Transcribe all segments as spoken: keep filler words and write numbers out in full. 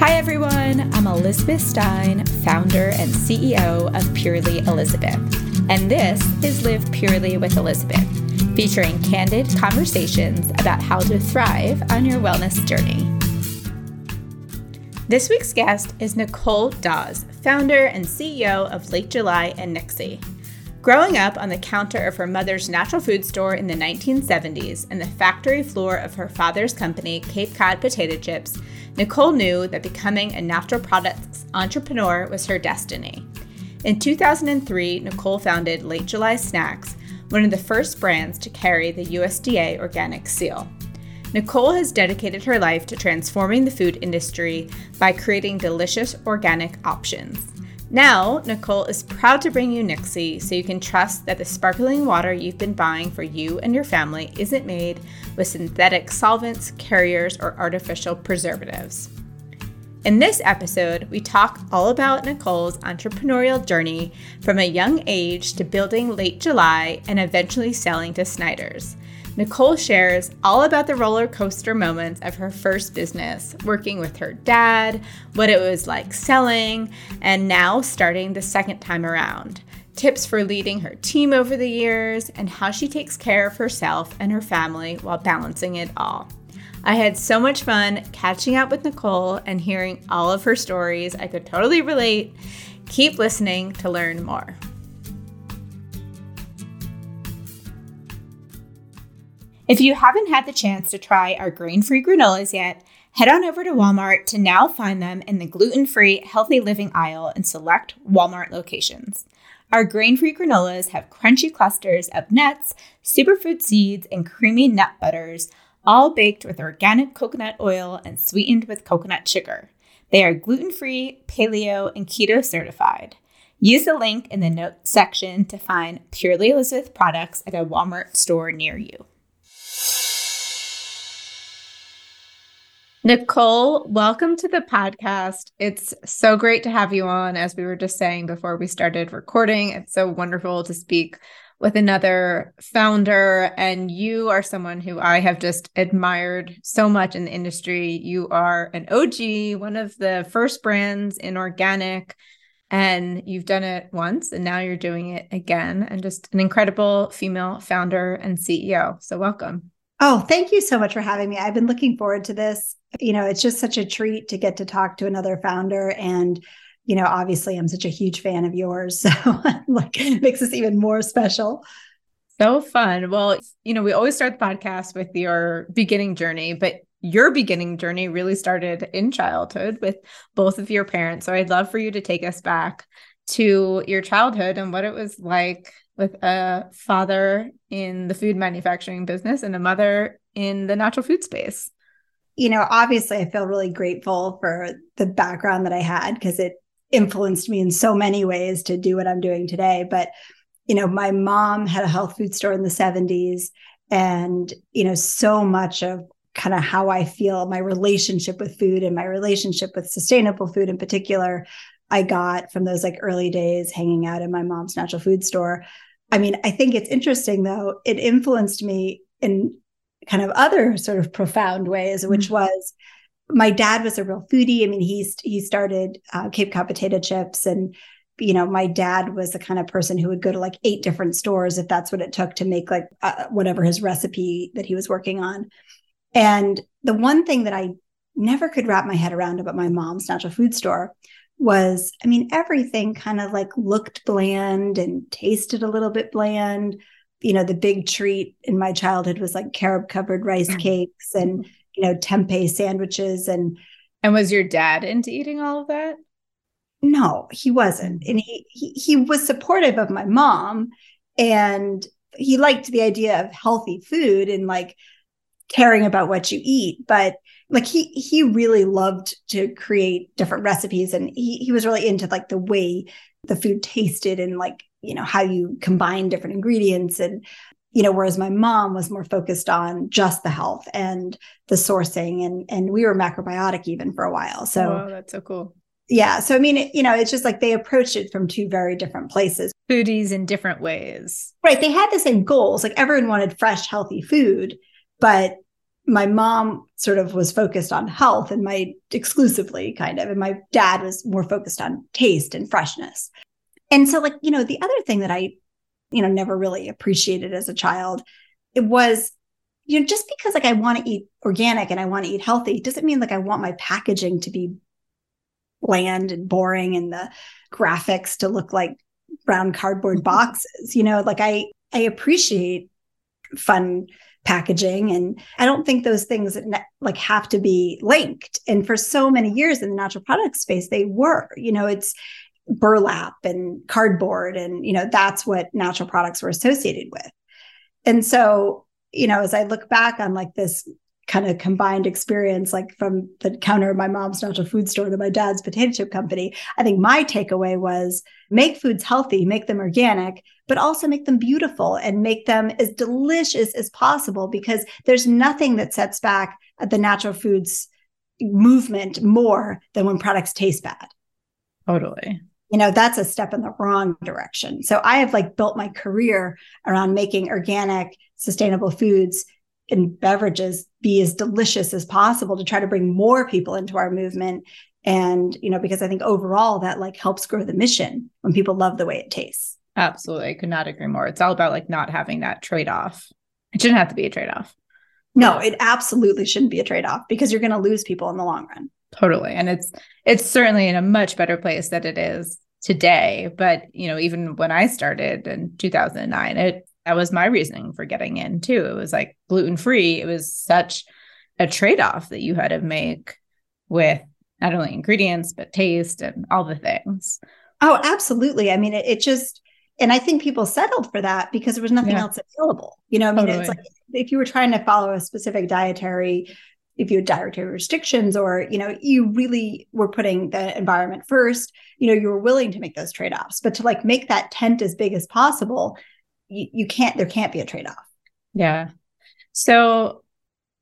Hi everyone, I'm Elizabeth Stein, founder and C E O of Purely Elizabeth, and this is Live Purely with Elizabeth, featuring candid conversations about how to thrive on your wellness journey. This week's guest is Nicole Dawes, founder and C E O of Late July and Nixie. Growing up on the counter of her mother's natural food store in the nineteen seventies and the factory floor of her father's company, Cape Cod Potato Chips, Nicole knew that becoming a natural products entrepreneur was her destiny. In two thousand three, Nicole founded Late July Snacks, one of the first brands to carry the U S D A Organic Seal. Nicole has dedicated her life to transforming the food industry by creating delicious organic options. Now, Nicole is proud to bring you Nixie, so you can trust that the sparkling water you've been buying for you and your family isn't made with synthetic solvents, carriers, or artificial preservatives. In this episode, we talk all about Nicole's entrepreneurial journey from a young age to building Late July and eventually selling to Snyder's. Nicole shares all about the roller coaster moments of her first business, working with her dad, what it was like selling, and now starting the second time around, tips for leading her team over the years, and how she takes care of herself and her family while balancing it all. I had so much fun catching up with Nicole and hearing all of her stories. I could totally relate. Keep listening to learn more. If you haven't had the chance to try our grain-free granolas yet, head on over to Walmart to now find them in the gluten-free healthy living aisle in select Walmart locations. Our grain-free granolas have crunchy clusters of nuts, superfood seeds, and creamy nut butters, all baked with organic coconut oil and sweetened with coconut sugar. They are gluten-free, paleo, and keto certified. Use the link in the notes section to find Purely Elizabeth products at a Walmart store near you. Nicole, welcome to the podcast. It's so great to have you on. As we were just saying before we started recording, it's so wonderful to speak with another founder. And you are someone who I have just admired so much in the industry. You are an O G, one of the first brands in organic, and you've done it once and now you're doing it again. And just an incredible female founder and C E O. So welcome. Oh, thank you so much for having me. I've been looking forward to this. You know, it's just such a treat to get to talk to another founder. And, you know, obviously I'm such a huge fan of yours. So like, it makes this even more special. So fun. Well, you know, we always start the podcast with your beginning journey, but your beginning journey really started in childhood with both of your parents. So I'd love for you to take us back to your childhood and what it was like with a father in the food manufacturing business and a mother in the natural food space. You know, obviously I feel really grateful for the background that I had because it influenced me in so many ways to do what I'm doing today. But, you know, my mom had a health food store in the seventies, and, you know, so much of kind of how I feel, my relationship with food and my relationship with sustainable food in particular, I got from those like early days hanging out in my mom's natural food store. I mean, I think it's interesting though, it influenced me in kind of other sort of profound ways, which mm-hmm. was my dad was a real foodie. I mean, he, he started uh, Cape Cod Potato Chips, and, you know, my dad was the kind of person who would go to like eight different stores if that's what it took to make like uh, whatever his recipe that he was working on. And the one thing that I never could wrap my head around about my mom's natural food store was, I mean, everything kind of like looked bland and tasted a little bit bland. You know, the big treat in my childhood was like carob covered rice cakes and, you know, tempeh sandwiches. And and was your dad into eating all of that? No, he wasn't. And he he, he was supportive of my mom, and he liked the idea of healthy food and like caring about what you eat. But like he he really loved to create different recipes, and he he was really into like the way the food tasted and like, you know, how you combine different ingredients. And, you know, whereas my mom was more focused on just the health and the sourcing, and and we were macrobiotic even for a while. So wow, that's so cool. Yeah. So, I mean, it, you know, it's just like they approached it from two very different places. Foodies in different ways. Right. They had the same goals. Like everyone wanted fresh, healthy food, but my mom sort of was focused on health and my exclusively kind of, and my dad was more focused on taste and freshness. And so like, you know, the other thing that I, you know, never really appreciated as a child, it was, you know, just because like I want to eat organic and I want to eat healthy doesn't mean like I want my packaging to be bland and boring and the graphics to look like brown cardboard boxes. You know, like I, I appreciate fun packaging. And I don't think those things like have to be linked. And for so many years in the natural product space, they were, you know, it's burlap and cardboard. And, you know, that's what natural products were associated with. And so, you know, as I look back on like this kind of combined experience, like from the counter of my mom's natural food store to my dad's potato chip company, I think my takeaway was make foods healthy, make them organic, but also make them beautiful and make them as delicious as possible, because there's nothing that sets back the natural foods movement more than when products taste bad. Totally. You know, that's a step in the wrong direction. So I have like built my career around making organic, sustainable foods and beverages be as delicious as possible to try to bring more people into our movement. And, you know, because I think overall that like helps grow the mission when people love the way it tastes. Absolutely. I could not agree more. It's all about like not having that trade-off. It shouldn't have to be a trade-off. No, it absolutely shouldn't be a trade-off because you're going to lose people in the long run. Totally. And it's, it's certainly in a much better place than it is today. But, you know, even when I started in two thousand nine, it, that was my reasoning for getting in too. It was like gluten-free. It was such a trade-off that you had to make with not only ingredients, but taste and all the things. Oh, absolutely. I mean, it, it just, and I think people settled for that because there was nothing yeah. else available. You know, I mean, totally. It's like if you were trying to follow a specific dietary if you had dietary restrictions or, you know, you really were putting the environment first, you know, you were willing to make those trade-offs, but to like make that tent as big as possible, you, you can't, there can't be a trade-off. Yeah. So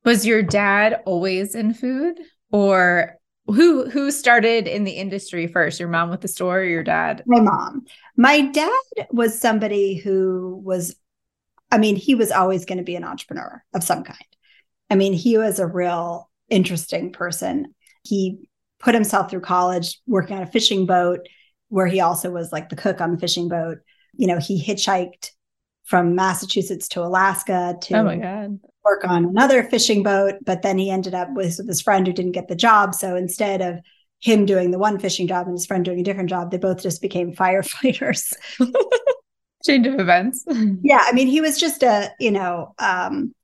was your dad always in food or who, who started in the industry first? Your mom with the store or your dad? My mom. My dad was somebody who was, I mean, he was always going to be an entrepreneur of some kind. I mean, he was a real interesting person. He put himself through college working on a fishing boat where he also was like the cook on the fishing boat. You know, he hitchhiked from Massachusetts to Alaska to oh my God. work on another fishing boat. But then he ended up with his friend who didn't get the job. So instead of him doing the one fishing job and his friend doing a different job, they both just became firefighters. Change of events. Yeah. I mean, he was just a, you know, um,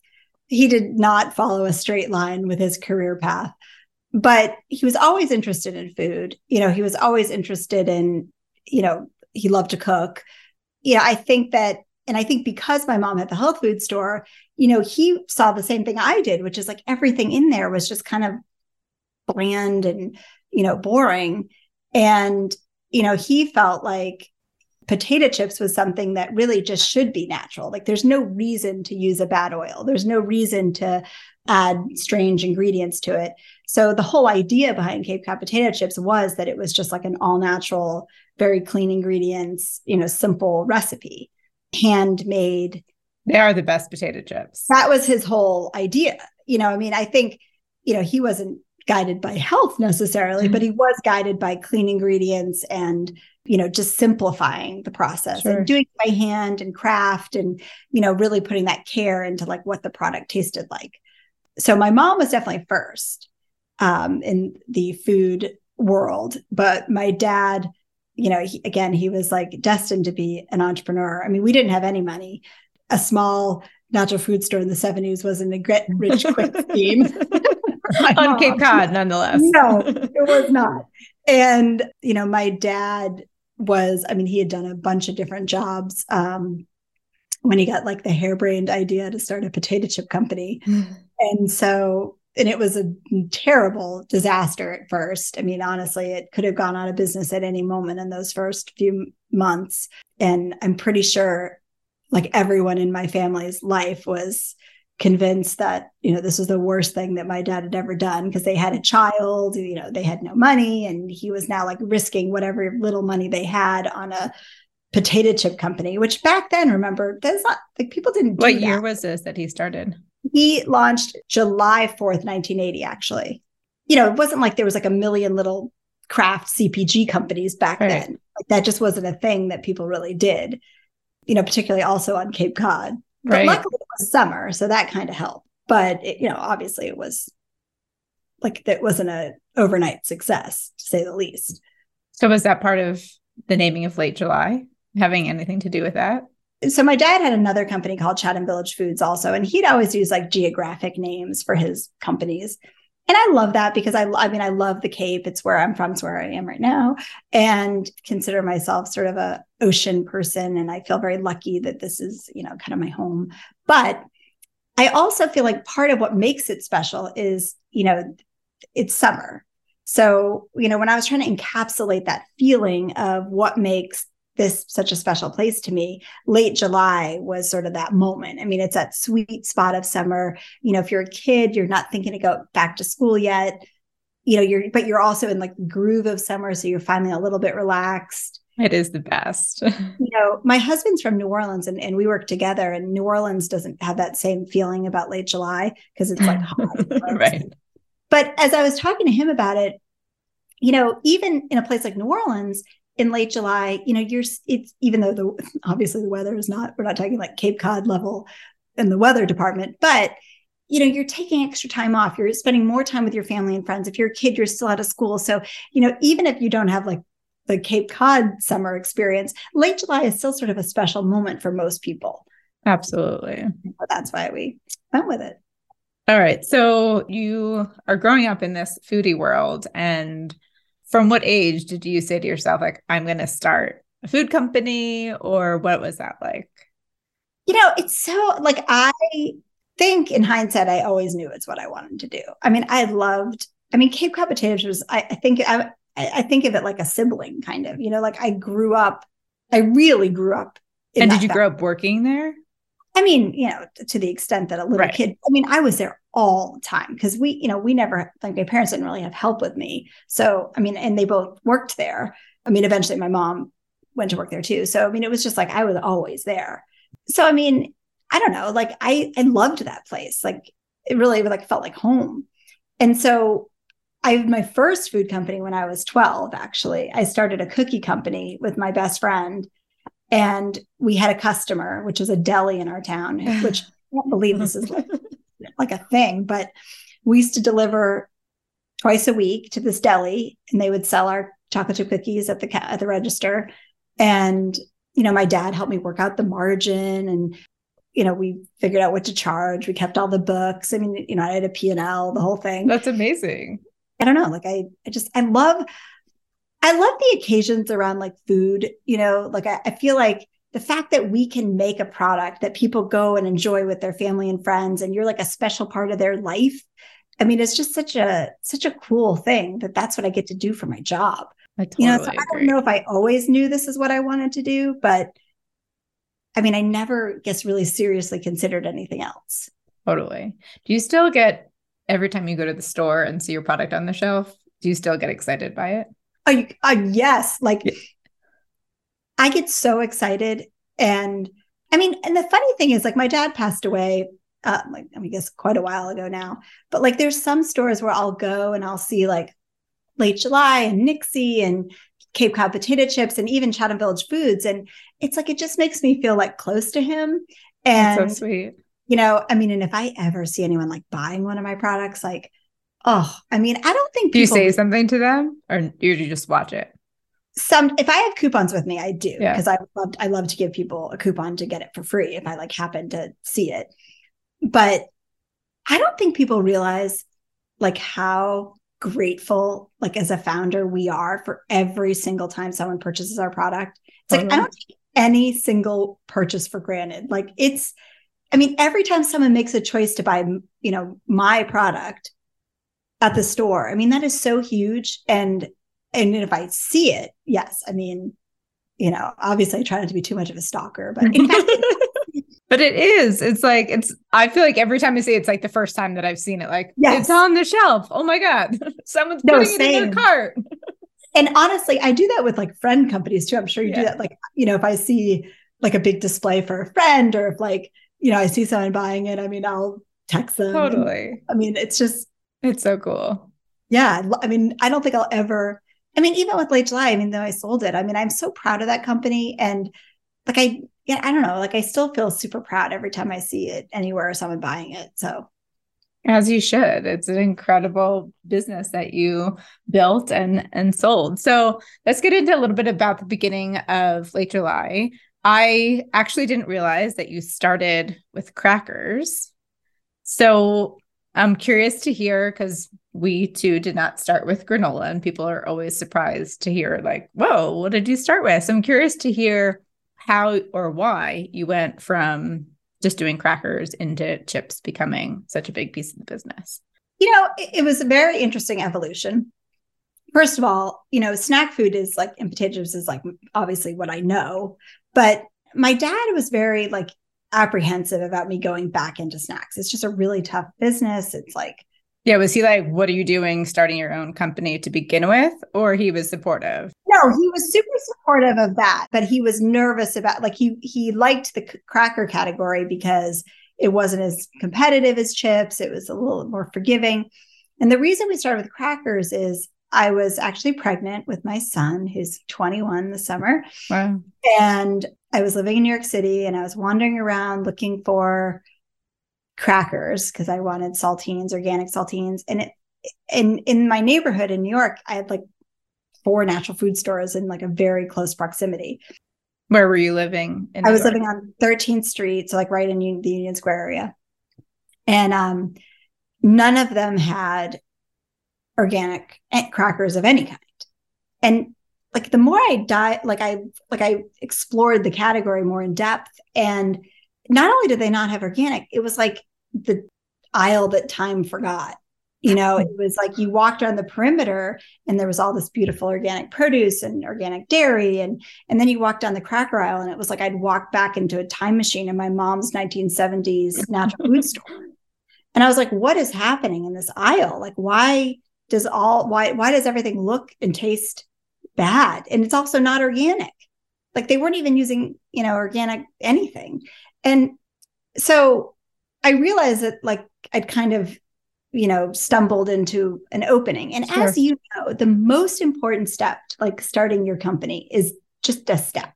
he did not follow a straight line with his career path, but he was always interested in food. You know, he was always interested in, you know, he loved to cook. Yeah, I think that, and I think because my mom had the health food store, you know, he saw the same thing I did, which is like everything in there was just kind of bland and, you know, boring. And, you know, he felt like potato chips was something that really just should be natural. Like there's no reason to use a bad oil. There's no reason to add strange ingredients to it. So the whole idea behind Cape Cod potato chips was that it was just like an all natural, very clean ingredients, you know, simple recipe, handmade. They are the best potato chips. That was his whole idea. You know, I mean, I think, you know, he wasn't guided by health necessarily, but he was guided by clean ingredients and, you know, just simplifying the process sure. and doing it by hand and craft and, you know, really putting that care into like what the product tasted like. So my mom was definitely first um, in the food world, but my dad, you know, he, again, he was like destined to be an entrepreneur. I mean, we didn't have any money. A small natural food store in the seventies wasn't a get rich quick scheme. On mom. Cape Cod, nonetheless. No, it was not. And, you know, my dad was, I mean, he had done a bunch of different jobs um, when he got like the harebrained idea to start a potato chip company. Mm. And so, and it was a terrible disaster at first. I mean, honestly, it could have gone out of business at any moment in those first few months. And I'm pretty sure like everyone in my family's life was convinced that, you know, this was the worst thing that my dad had ever done because they had a child, you know, they had no money and he was now like risking whatever little money they had on a potato chip company, which back then, remember, that's not like people didn't do that. What year was this that he started? He launched July fourth, nineteen eighty, actually. You know, it wasn't like there was like a million little craft C P G companies back right. then. Like, that just wasn't a thing that people really did, you know, particularly also on Cape Cod. But right. luckily it was summer, so that kind of helped. But, it, you know, obviously it was like, that wasn't an overnight success, to say the least. So was that part of the naming of Late July, having anything to do with that? So my dad had another company called Chatham Village Foods also, and he'd always use like geographic names for his companies. And I love that because I, I mean, I love the Cape. It's where I'm from. It's where I am right now, and consider myself sort of a ocean person. And I feel very lucky that this is, you know, kind of my home. But I also feel like part of what makes it special is, you know, it's summer. So, you know, when I was trying to encapsulate that feeling of what makes this such a special place to me, Late July was sort of that moment. I mean, it's that sweet spot of summer. You know, if you're a kid, you're not thinking to go back to school yet, you know, you're, but you're also in like the groove of summer. So you're finally a little bit relaxed. It is the best. You know, my husband's from New Orleans, and, and we work together, and New Orleans doesn't have that same feeling about Late July because it's like hot. Right. But as I was talking to him about it, you know, even in a place like New Orleans, in Late July, you know, you're, it's, even though the, obviously the weather is not, we're not talking like Cape Cod level in the weather department, but, you know, you're taking extra time off. You're spending more time with your family and friends. If you're a kid, you're still out of school. So, you know, even if you don't have like the Cape Cod summer experience, Late July is still sort of a special moment for most people. Absolutely. So that's why we went with it. All right. So you are growing up in this foodie world, and from what age did you say to yourself, like, I'm going to start a food company, or what was that like? You know, it's so like, I think in hindsight, I always knew it's what I wanted to do. I mean, I loved, I mean, Cape Cod Potato Chips was, I, I think, I, I think of it like a sibling kind of, you know, like I grew up, I really grew up. And did you grow up working there? I mean, you know, to the extent that a little right. kid, I mean, I was there all the time because we, you know, we never, like my parents didn't really have help with me. So, I mean, and they both worked there. I mean, eventually my mom went to work there too. So, I mean, it was just like, I was always there. So, I mean, I don't know, like I, I loved that place. Like it really like felt like home. And so I, my first food company when I was twelve, actually, I started a cookie company with my best friend. And we had a customer, which was a deli in our town, which I can't believe this is like, like a thing, but we used to deliver twice a week to this deli, and they would sell our chocolate chip cookies at the at the register. And, you know, my dad helped me work out the margin, and, you know, we figured out what to charge. We kept all the books. I mean, you know, I had a P and L, the whole thing. That's amazing. I don't know. Like I, I just, I love I love the occasions around like food, you know, like I, I feel like the fact that we can make a product that people go and enjoy with their family and friends, and you're like a special part of their life. I mean, it's just such a, such a cool thing that that's what I get to do for my job. I totally you know, so I don't know if I always knew this is what I wanted to do, but I mean, I never guess really seriously considered anything else. Totally. Do you still get, every time you go to the store and see your product on the shelf, do you still get excited by it? Oh, uh, yes. Like yeah. I get so excited. And I mean, and the funny thing is like my dad passed away, uh, like, I mean, I guess quite a while ago now, but like there's some stores where I'll go and I'll see like Late July and Nixie and Cape Cod Potato Chips and even Chatham Village Foods. And it's like, it just makes me feel like close to him. And that's so sweet. You know, I mean, and if I ever see anyone like buying one of my products, like, oh, I mean, I don't think people... Do you say something to them, or do you just watch it? Some, if I have coupons with me, I do, because yeah. I love I love to give people a coupon to get it for free if I like happen to see it. But I don't think people realize like how grateful, like as a founder, we are for every single time someone purchases our product. It's totally. Like I don't take any single purchase for granted. Like it's, I mean, every time someone makes a choice to buy, you know, my product at the store. I mean, that is so huge. And, and if I see it, yes. I mean, you know, obviously I try not to be too much of a stalker, but. But it is, it's like, it's, I feel like every time I see it, it's like the first time that I've seen it, like yes. It's on the shelf. Oh my God. Someone's no, putting same. It in their cart. And honestly, I do that with like friend companies too. I'm sure you yeah. do that. Like, you know, if I see like a big display for a friend, or if like, you know, I see someone buying it, I mean, I'll text them. Totally. I mean, it's just, it's so cool. Yeah. I mean, I don't think I'll ever, I mean, even with Late July, I mean, though I sold it, I mean, I'm so proud of that company. And like, I, yeah, I don't know, like I still feel super proud every time I see it anywhere or someone buying it. So. As you should. It's an incredible business that you built and, and sold. So let's get into a little bit about the beginning of Late July. I actually didn't realize that you started with crackers. So I'm curious to hear, because we too did not start with granola, and people are always surprised to hear like, whoa, what did you start with? So I'm curious to hear how or why you went from just doing crackers into chips becoming such a big piece of the business. You know, it, it was a very interesting evolution. First of all, you know, snack food is like, and potatoes is like, obviously what I know, but my dad was very like apprehensive about me going back into snacks. It's just a really tough business. It's like, yeah. Was he like, what are you doing starting your own company to begin with? Or he was supportive? No, he was super supportive of that, but he was nervous about, like, he, he liked the cracker category because it wasn't as competitive as chips. It was a little more forgiving. And the reason we started with crackers is I was actually pregnant with my son, who's twenty-one this summer. Wow. And I was living in New York City, and I was wandering around looking for crackers because I wanted saltines, organic saltines. And it, in, in my neighborhood in New York, I had like four natural food stores in like a very close proximity. Where were you living? In I was living on thirteenth Street. So like right in the Union Square area. And um, none of them had organic crackers of any kind. And like the more I di- like I like I explored the category more in depth, and not only did they not have organic, it was like the aisle that time forgot. You know, it was like you walked on the perimeter and there was all this beautiful organic produce and organic dairy. And, and then you walked down the cracker aisle, and it was like I'd walk back into a time machine in my mom's nineteen seventies natural food store. And I was like, what is happening in this aisle? Like, why does all, why, why does everything look and taste bad? And it's also not organic. Like they weren't even using, you know, organic anything. And so I realized that like I'd kind of, you know, stumbled into an opening. And sure. As you know, the most important step to like starting your company is just a step.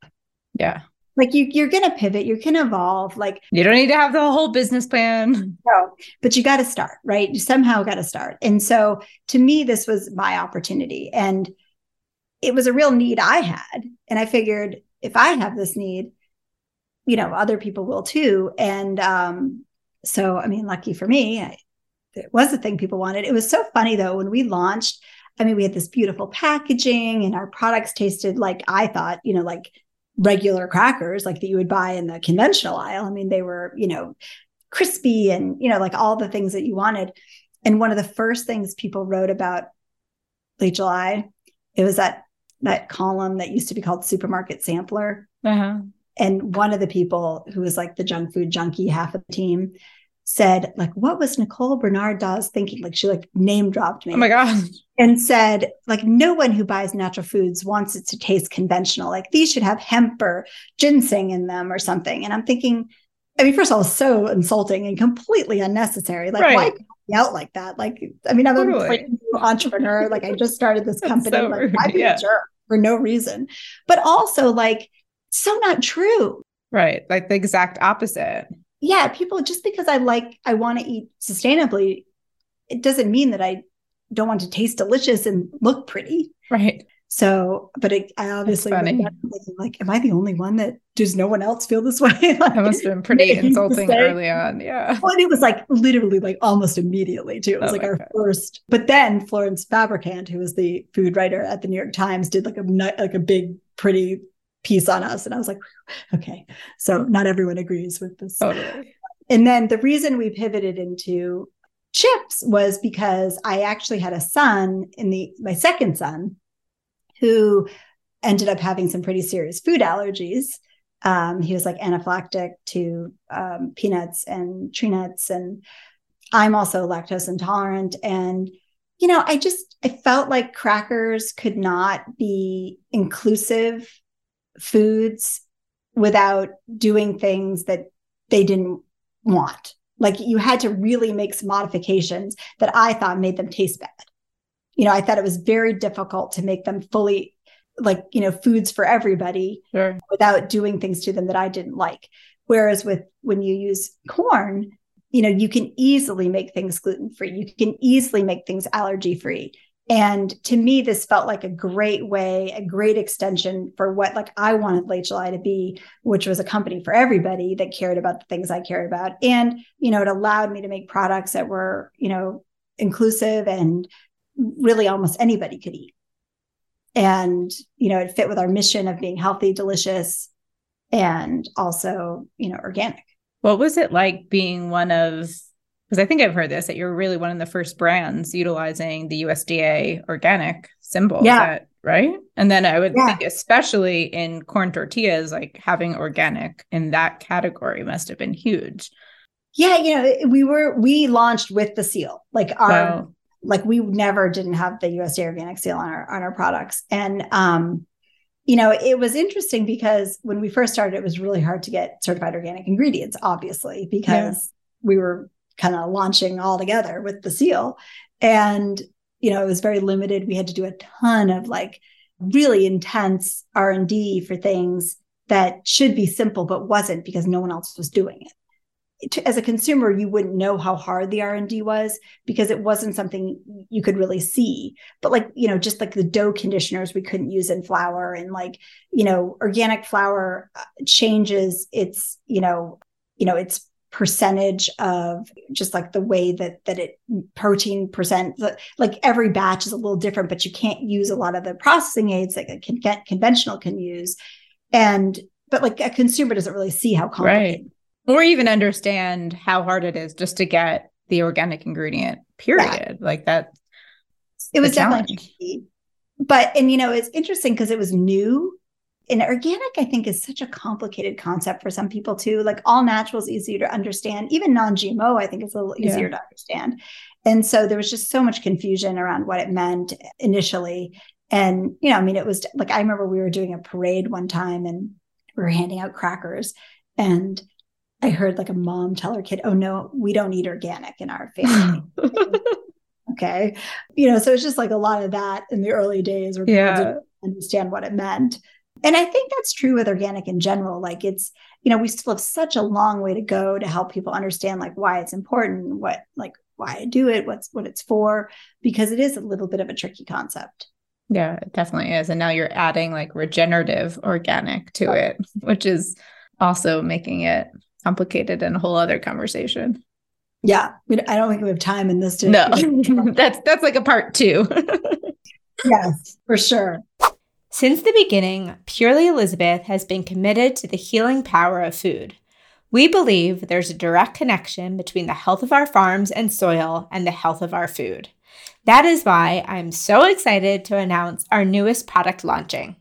Yeah. Like you, you're going to pivot, you can evolve. Like you don't need to have the whole business plan. No, but you got to start, right? You somehow got to start. And so to me, this was my opportunity, and it was a real need I had. And I figured if I have this need, you know, other people will too. And um, so, I mean, lucky for me, I, it was the thing people wanted. It was so funny though, when we launched, I mean, we had this beautiful packaging, and our products tasted like, I thought, you know, like regular crackers, like that you would buy in the conventional aisle. I mean, they were, you know, crispy and, you know, like all the things that you wanted. And one of the first things people wrote about Late July, it was that, that column that used to be called Supermarket Sampler. Uh-huh. And one of the people, who was like the junk food junkie, half of the team, said like, what was Nicole Bernard Dawes thinking? Like she like name dropped me. Oh my gosh. And said like, no one who buys natural foods wants it to taste conventional. Like these should have hemp or ginseng in them or something. And I'm thinking, I mean, first of all, so insulting and completely unnecessary. Like right. Why call me out like that? Like, I mean, I'm totally. a like, new entrepreneur. Like I just started this company. So like, I'd be yeah. a jerk for no reason. But also like, so not true. Right. Like the exact opposite. Yeah. People, just because I like, I want to eat sustainably, it doesn't mean that I don't want to taste delicious and look pretty. Right. So, but it, I obviously, like, am I the only one that, does no one else feel this way? Like, that must have been pretty insulting early on. Yeah. Well, and it was like literally like almost immediately too. It was oh like our God. first, but then Florence Fabrikant, who was the food writer at the New York Times, did like a, like a big, pretty piece on us. And I was like, okay, so not everyone agrees with this. Totally. And then the reason we pivoted into chips was because I actually had a son in the, my second son, who ended up having some pretty serious food allergies. Um, he was like anaphylactic to um, peanuts and tree nuts. And I'm also lactose intolerant. And, you know, I just, I felt like crackers could not be inclusive foods without doing things that they didn't want. Like you had to really make some modifications that I thought made them taste bad. You know, I thought it was very difficult to make them fully like, you know, foods for everybody sure. without doing things to them that I didn't like. Whereas with when you use corn, you know, you can easily make things gluten-free. You can easily make things allergy-free. And to me, this felt like a great way, a great extension for what like I wanted Late July to be, which was a company for everybody that cared about the things I cared about. And, you know, it allowed me to make products that were, you know, inclusive and really almost anybody could eat. And, you know, it fit with our mission of being healthy, delicious, and also, you know, organic. What was it like being one of, because I think I've heard this, that you're really one of the first brands utilizing the U S D A organic symbol, yeah. that, right? And then I would yeah. think especially in corn tortillas, like having organic in that category must have been huge. Yeah, you know, we were, we launched with the seal, like our, wow. like we never didn't have the U S D A organic seal on our, on our products. And, um, you know, it was interesting because when we first started, it was really hard to get certified organic ingredients, obviously, because yeah. we were kind of launching all together with the seal. And, you know, it was very limited. We had to do a ton of like really intense R and D for things that should be simple, but wasn't because no one else was doing it. As a consumer, you wouldn't know how hard the R and D was because it wasn't something you could really see. But like, you know, just like the dough conditioners we couldn't use in flour, and like, you know, organic flour changes its, you know, you know, its percentage of just like the way that that it protein percent, like every batch is a little different, but you can't use a lot of the processing aids that a con- conventional can use. And but like a consumer doesn't really see how complicated, right, or even understand how hard it is just to get the organic ingredient, period. Yeah. Like that it was definitely tricky. But and you know, it's interesting because it was new. And organic, I think, is such a complicated concept for some people too. Like all natural is easier to understand. Even non-G M O, I think, is a little easier yeah. to understand. And so there was just so much confusion around what it meant initially. And, you know, I mean, it was like, I remember we were doing a parade one time and we were handing out crackers, and I heard like a mom tell her kid, oh no, we don't eat organic in our family. Okay. You know, so it's just like a lot of that in the early days where people yeah. didn't understand what it meant. And I think that's true with organic in general. Like it's, you know, we still have such a long way to go to help people understand like why it's important, what, like why I do it, what's, what it's for, because it is a little bit of a tricky concept. Yeah, it definitely is. And now you're adding like regenerative organic to it, which is also making it complicated and a whole other conversation. Yeah. We, I don't think we have time in this. To- no, that's, that's like a part two. Yes, for sure. Since the beginning, Purely Elizabeth has been committed to the healing power of food. We believe there's a direct connection between the health of our farms and soil and the health of our food. That is why I'm so excited to announce our newest product launching.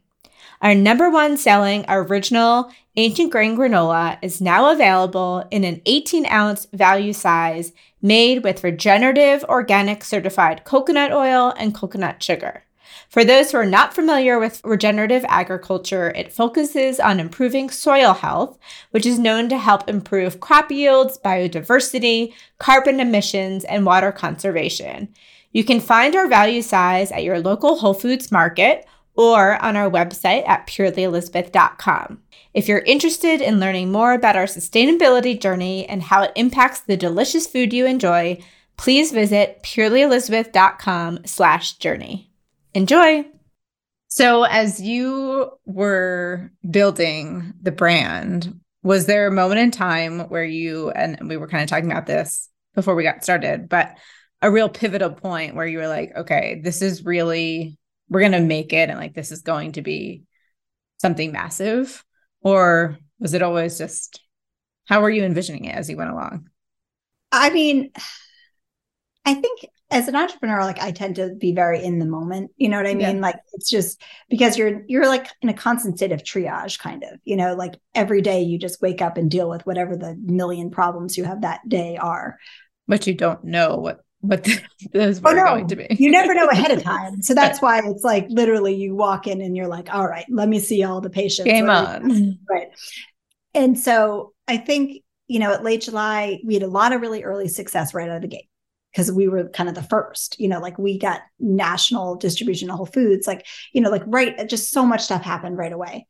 Our number one selling original ancient grain granola is now available in an eighteen ounce value size made with regenerative organic certified coconut oil and coconut sugar. For those who are not familiar with regenerative agriculture, it focuses on improving soil health, which is known to help improve crop yields, biodiversity, carbon emissions, and water conservation. You can find our value size at your local Whole Foods market or on our website at purely elizabeth dot com. If you're interested in learning more about our sustainability journey and how it impacts the delicious food you enjoy, please visit purely elizabeth dot com slash journey. Enjoy. So as you were building the brand, was there a moment in time where you, and we were kind of talking about this before we got started, but a real pivotal point where you were like, okay, this is really, we're going to make it. And like, this is going to be something massive. Or was it always just, how were you envisioning it as you went along? I mean, I think as an entrepreneur, like I tend to be very in the moment, you know what I mean? Yeah. Like it's just because you're, you're like in a constant state of triage kind of, you know, like every day you just wake up and deal with whatever the million problems you have that day are. But you don't know what, what the, those were oh, no. going to be. You never know ahead of time. So that's why it's like, literally you walk in and you're like, all right, let me see all the patients. Game on. Right. And so I think you know, at Late July, we had a lot of really early success right out of the gate because we were kind of the first, you know, like we got national distribution of Whole Foods, like, you know, like right, just so much stuff happened right away.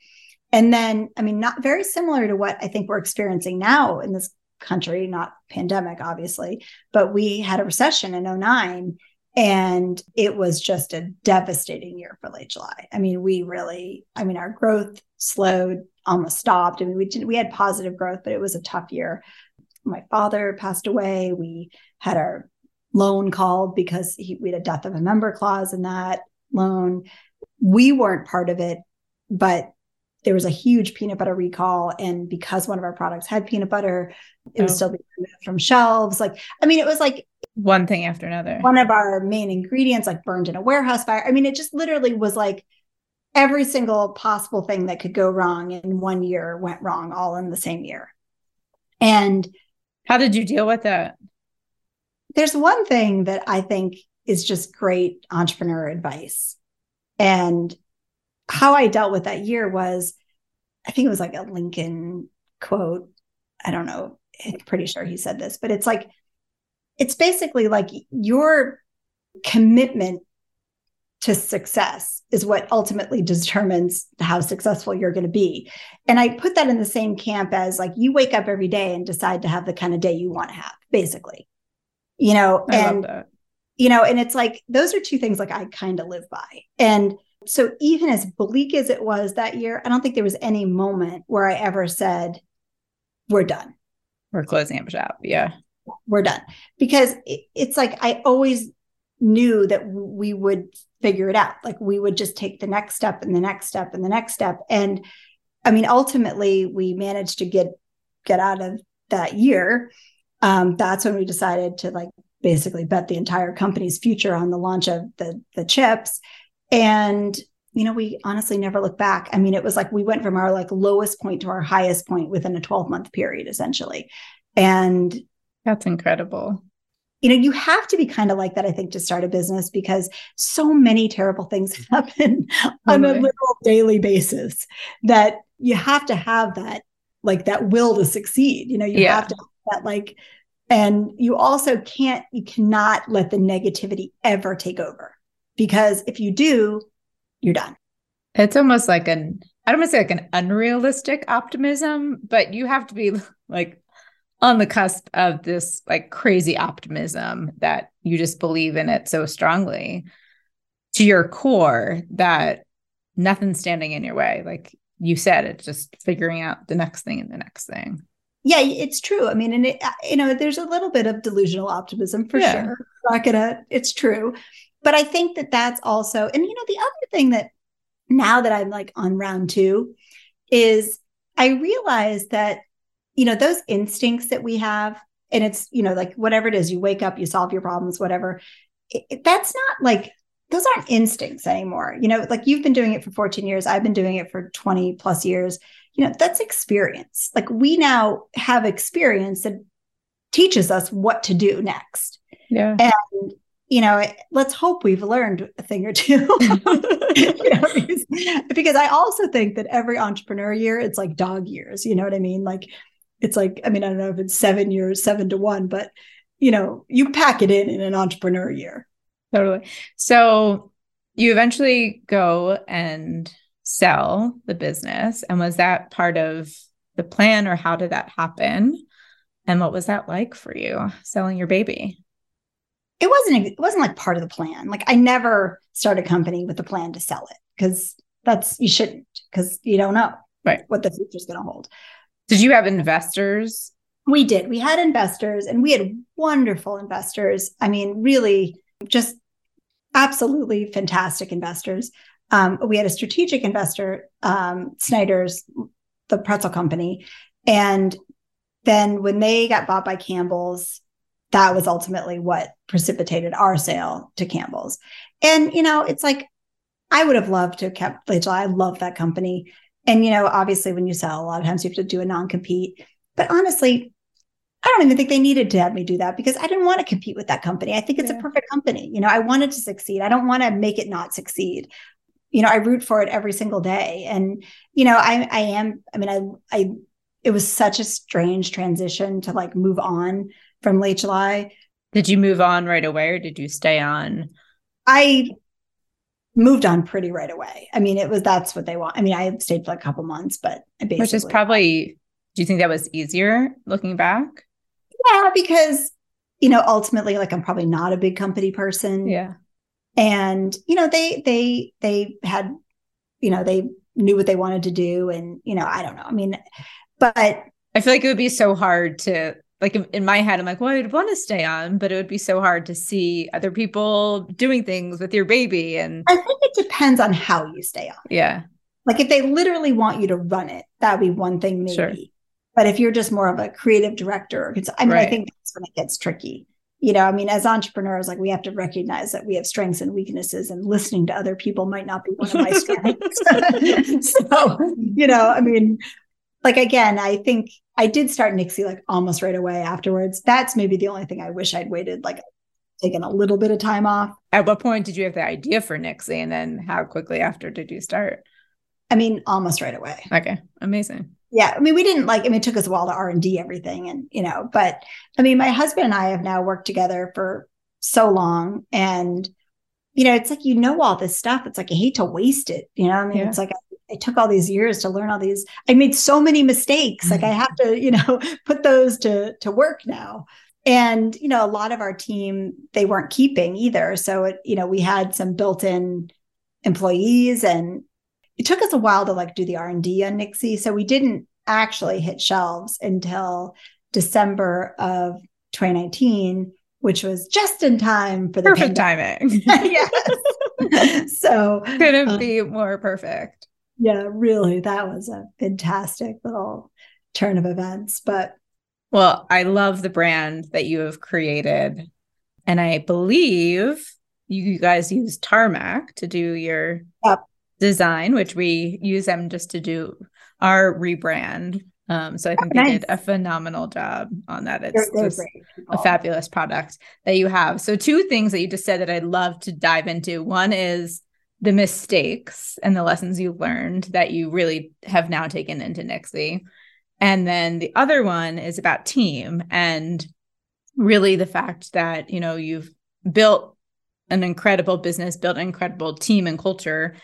And then, I mean, not very similar to what I think we're experiencing now in this country, not pandemic, obviously, but we had a recession in oh nine and it was just a devastating year for Late July. I mean, we really, I mean, our growth slowed, almost stopped. I mean, we didn't, we had positive growth, but it was a tough year. My father passed away. We had our loan called because he, we had a death of a member clause in that loan. We weren't part of it, but there was a huge peanut butter recall. And because one of our products had peanut butter, it oh. was still being removed from shelves. Like, I mean, it was like one thing after another. One of our main ingredients, like burned in a warehouse fire. I mean, it just literally was like every single possible thing that could go wrong in one year went wrong all in the same year. And how did you deal with that? There's one thing that I think is just great entrepreneur advice. And how I dealt with that year was, I think it was like a Lincoln quote. I don't know. I'm pretty sure he said this, but it's like, it's basically like your commitment to success is what ultimately determines how successful you're going to be. And I put that in the same camp as like, you wake up every day and decide to have the kind of day you want to have, basically, you know, I and, love that. You know, and it's like, those are two things like I kind of live by. And so even as bleak as it was that year, I don't think there was any moment where I ever said, we're done. We're closing up shop. Yeah. We're done. Because it, it's like, I always knew that we would figure it out. Like we would just take the next step and the next step and the next step. And I mean, ultimately we managed to get, get out of that year. Um, that's when we decided to like basically bet the entire company's future on the launch of the, the chips. And, you know, we honestly never look back. I mean, it was like, we went from our like lowest point to our highest point within a twelve month period, essentially. And that's incredible. You know, you have to be kind of like that, I think, to start a business because so many terrible things happen on a literal daily basis that you have to have that, like that will to succeed, you know, you yeah. have to have that like, and you also can't, you cannot let the negativity ever take over. Because if you do, you're done. It's almost like an, I don't want to say like an unrealistic optimism, but you have to be like on the cusp of this like crazy optimism that you just believe in it so strongly to your core that nothing's standing in your way. Like you said, it's just figuring out the next thing and the next thing. Yeah, it's true. I mean, and it, you know, there's a little bit of delusional optimism for yeah. sure. Not gonna, it's true. But I think that that's also, and you know, the other thing that now that I'm like on round two is I realize that, you know, those instincts that we have, and it's, you know, like whatever it is, you wake up, you solve your problems, whatever. It, it, that's not like, those aren't instincts anymore. You know, like you've been doing it for fourteen years. I've been doing it for twenty plus years. You know, that's experience. Like we now have experience that teaches us what to do next. Yeah. And you know, let's hope we've learned a thing or two. You know, because, because I also think that every entrepreneur year, it's like dog years. You know what I mean? Like, it's like, I mean, I don't know if it's seven years, seven to one, but, you know, you pack it in in an entrepreneur year. Totally. So you eventually go and sell the business. And was that part of the plan or how did that happen? And what was that like for you selling your baby? It wasn't, it wasn't like part of the plan. Like I never start a company with the plan to sell it because that's, you shouldn't, because you don't know right. what the future is going to hold. Did you have investors? We did. We had investors and we had wonderful investors. I mean, really just absolutely fantastic investors. Um, we had a strategic investor, um, Snyder's, the pretzel company. And then when they got bought by Campbell's, that was ultimately what precipitated our sale to Campbell's. And, you know, it's like, I would have loved to have kept Late July. I love that company. And, you know, obviously when you sell, a lot of times you have to do a non-compete, but honestly, I don't even think they needed to have me do that because I didn't want to compete with that company. I think it's yeah. a perfect company. You know, I wanted to succeed. I don't want to make it not succeed. You know, I root for it every single day. And, you know, I, I am, I mean, I, I, it was such a strange transition to like move on from Late July. Did you move on right away or did you stay on? I moved on pretty right away. I mean, it was, that's what they want. I mean, I stayed for like a couple months, but I basically. Which is probably, do you think that was easier looking back? Yeah, because, you know, ultimately, like I'm probably not a big company person. Yeah. And, you know, they, they, they had, you know, they knew what they wanted to do. And, you know, I don't know. I mean, but I feel like it would be so hard to, like in my head, I'm like, well, I'd want to stay on, but it would be so hard to see other people doing things with your baby. And I think it depends on how you stay on. Yeah. Like if they literally want you to run it, that'd be one thing maybe. Sure. But if you're just more of a creative director, I mean, right. I think that's when it gets tricky. You know, I mean, as entrepreneurs, like we have to recognize that we have strengths and weaknesses, and listening to other people might not be one of my strengths. So, you know, I mean, like, again, I think I did start Nixie like almost right away afterwards. That's maybe the only thing I wish I'd waited, like taken a little bit of time off. At what point did you have the idea for Nixie? And then how quickly after did you start? I mean, almost right away. Okay. Amazing. Yeah. I mean, we didn't like, I mean, it took us a while to R and D everything and, you know, but I mean, my husband and I have now worked together for so long and, you know, it's like, you know, all this stuff, it's like, I hate to waste it. You know, I mean, yeah. It's like, I, I took all these years to learn all these, I made so many mistakes. Like I have to, you know, put those to, to work now. And, you know, a lot of our team, they weren't keeping either. So, it, you know, we had some built-in employees and, it took us a while to like do the R and D on Nixie. So we didn't actually hit shelves until December of twenty nineteen, which was just in time for the perfect pandemic. Timing. Yes. So couldn't um, be more perfect. Yeah, really. That was a fantastic little turn of events. But well, I love the brand that you have created. And I believe you guys use Tarmac to do your yep. design, which we use them just to do our rebrand. Um, so I think oh, nice. They did a phenomenal job on that. It's they're, they're just a fabulous product that you have. So two things that you just said that I'd love to dive into. One is the mistakes and the lessons you learned that you really have now taken into Nixie. And then the other one is about team and really the fact that, you know, you've built an incredible business, built an incredible team and culture,